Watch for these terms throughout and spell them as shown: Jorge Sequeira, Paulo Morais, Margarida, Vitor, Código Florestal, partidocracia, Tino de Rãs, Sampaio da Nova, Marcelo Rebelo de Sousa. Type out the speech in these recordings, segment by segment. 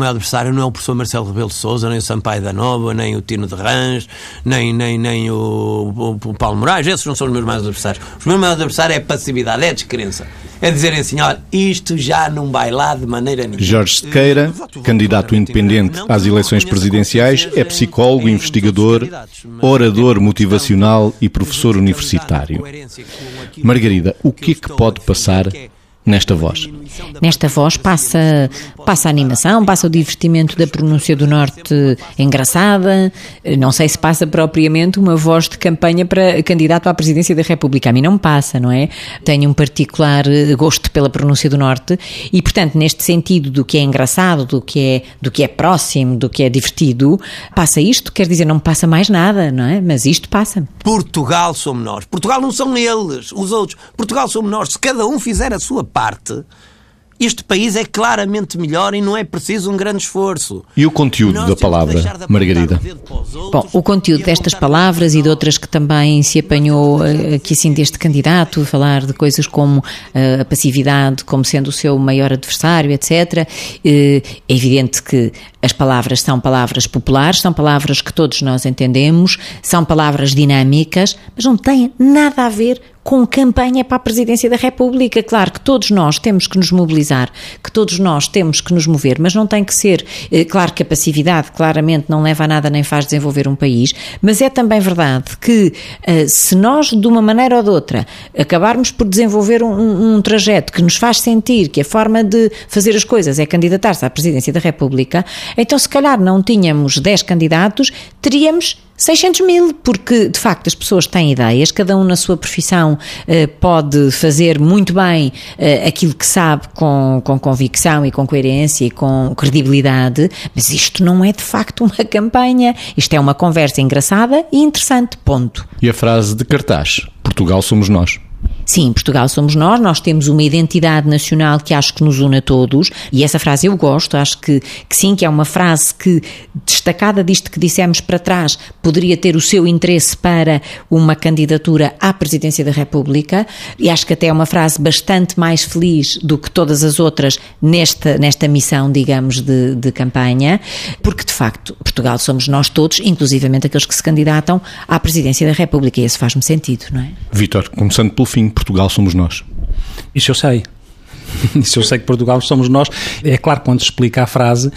meu adversário não é o professor Marcelo Rebelo de Sousa, nem o Sampaio da Nova, nem o Tino de Rãs, nem o Paulo Morais. Esses não são os meus mais adversários. Os meus mais adversários é passividade, é descrença. É dizerem assim, olha, isto já não vai lá de maneira nenhuma. Jorge Sequeira, candidato independente às eleições presidenciais, é psicólogo, investigador, orador motivacional e professor universitário. Margarida, o que é que pode passar nesta voz? Nesta voz passa a animação, passa o divertimento da pronúncia do Norte engraçada, não sei se passa propriamente uma voz de campanha para candidato à presidência da República. A mim não me passa, não é? Tenho um particular gosto pela pronúncia do Norte e, portanto, neste sentido do que é engraçado, do que é próximo, do que é divertido, passa isto, quer dizer, não me passa mais nada, não é? Mas isto passa. Portugal somos nós. Portugal não são eles, os outros. Portugal somos nós. Se cada um fizer a sua parte, este país é claramente melhor e não é preciso um grande esforço. E o conteúdo da palavra, Margarida? Bom, o conteúdo destas palavras e de outras que também se apanhou aqui assim deste candidato, falar de coisas como a passividade como sendo o seu maior adversário, etc. É evidente que as palavras são palavras populares, são palavras que todos nós entendemos, são palavras dinâmicas, mas não têm nada a ver com campanha para a Presidência da República. Claro que todos nós temos que nos mobilizar, que todos nós temos que nos mover, mas não tem que ser, claro que a passividade claramente não leva a nada nem faz desenvolver um país, mas é também verdade que se nós de uma maneira ou de outra acabarmos por desenvolver um trajeto que nos faz sentir que a forma de fazer as coisas é candidatar-se à Presidência da República, então se calhar não tínhamos 10 candidatos, teríamos 600 mil, porque de facto as pessoas têm ideias, cada um na sua profissão pode fazer muito bem aquilo que sabe com convicção e com coerência e com credibilidade, mas isto não é de facto uma campanha, isto é uma conversa engraçada e interessante, ponto. E a frase de cartaz, Portugal somos nós. Sim, Portugal somos nós, nós temos uma identidade nacional que acho que nos une a todos e essa frase eu gosto, acho que sim, que é uma frase que, destacada disto que dissemos para trás, poderia ter o seu interesse para uma candidatura à Presidência da República e acho que até é uma frase bastante mais feliz do que todas as outras nesta missão, digamos, de campanha, porque de facto Portugal somos nós todos, inclusivamente aqueles que se candidatam à Presidência da República e isso faz-me sentido, não é? Vitor, começando pelo fim, Portugal somos nós. Isso eu sei. Isso eu sei que Portugal somos nós. É claro que quando se explica a frase,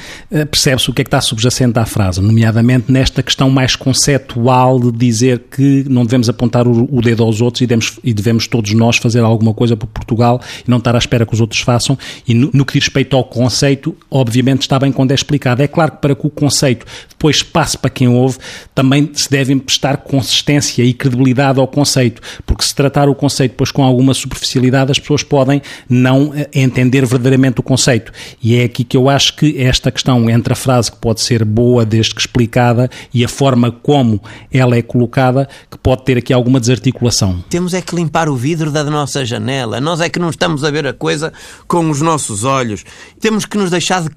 percebe-se o que é que está subjacente à frase, nomeadamente nesta questão mais conceptual de dizer que não devemos apontar o dedo aos outros e devemos todos nós fazer alguma coisa por Portugal e não estar à espera que os outros façam. E no que diz respeito ao conceito, obviamente está bem quando é explicado. É claro que para que o conceito depois passe para quem ouve, também se deve prestar consistência e credibilidade ao conceito, porque se tratar o conceito depois com alguma superficialidade, as pessoas podem não entender verdadeiramente o conceito. E é aqui que eu acho que esta questão entre a frase que pode ser boa desde que explicada e a forma como ela é colocada, que pode ter aqui alguma desarticulação. Temos é que limpar o vidro da nossa janela. Nós é que não estamos a ver a coisa com os nossos olhos. Temos que nos deixar de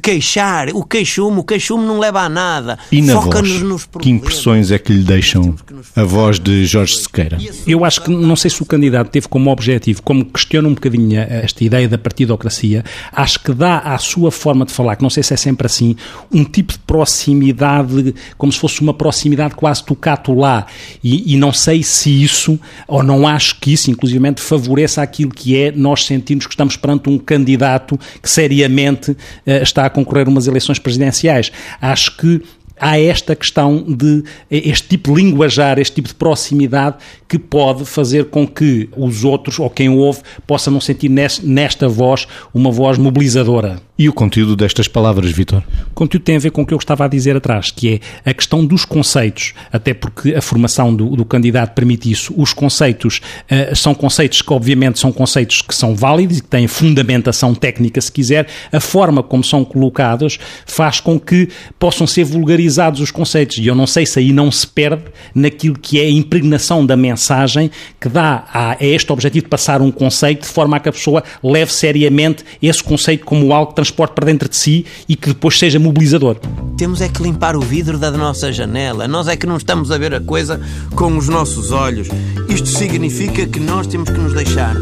queixar. O queixume não leva a nada. E na voz, nos que impressões é que lhe deixam a voz de Jorge Sequeira? Eu acho que, não sei se o candidato teve como objetivo, como questiona um bocadinho esta ideia da partidocracia, acho que dá à sua forma de falar, que não sei se é sempre assim, um tipo de proximidade, como se fosse uma proximidade quase tocato-lá, e não sei se isso, ou não acho que isso, inclusivamente, favoreça aquilo que é nós sentirmos que estamos perante um candidato que seriamente está a concorrer a umas eleições presidenciais. Acho que há esta questão de este tipo de linguajar, este tipo de proximidade que pode fazer com que os outros, ou quem ouve, possa não sentir nesta voz uma voz mobilizadora. E o conteúdo destas palavras, Vitor? O conteúdo tem a ver com o que eu estava a dizer atrás, que é a questão dos conceitos, até porque a formação do candidato permite isso. Os conceitos são conceitos que, obviamente, são conceitos que são válidos e que têm fundamentação técnica, se quiser. A forma como são colocadas faz com que possam ser vulgarizados os conceitos. E eu não sei se aí não se perde naquilo que é a impregnação da mensagem que dá a este objetivo de passar um conceito de forma a que a pessoa leve seriamente esse conceito como algo que transporte para dentro de si e que depois seja mobilizador. Temos é que limpar o vidro da nossa janela. Nós é que não estamos a ver a coisa com os nossos olhos. Isto significa que nós temos que nos deixar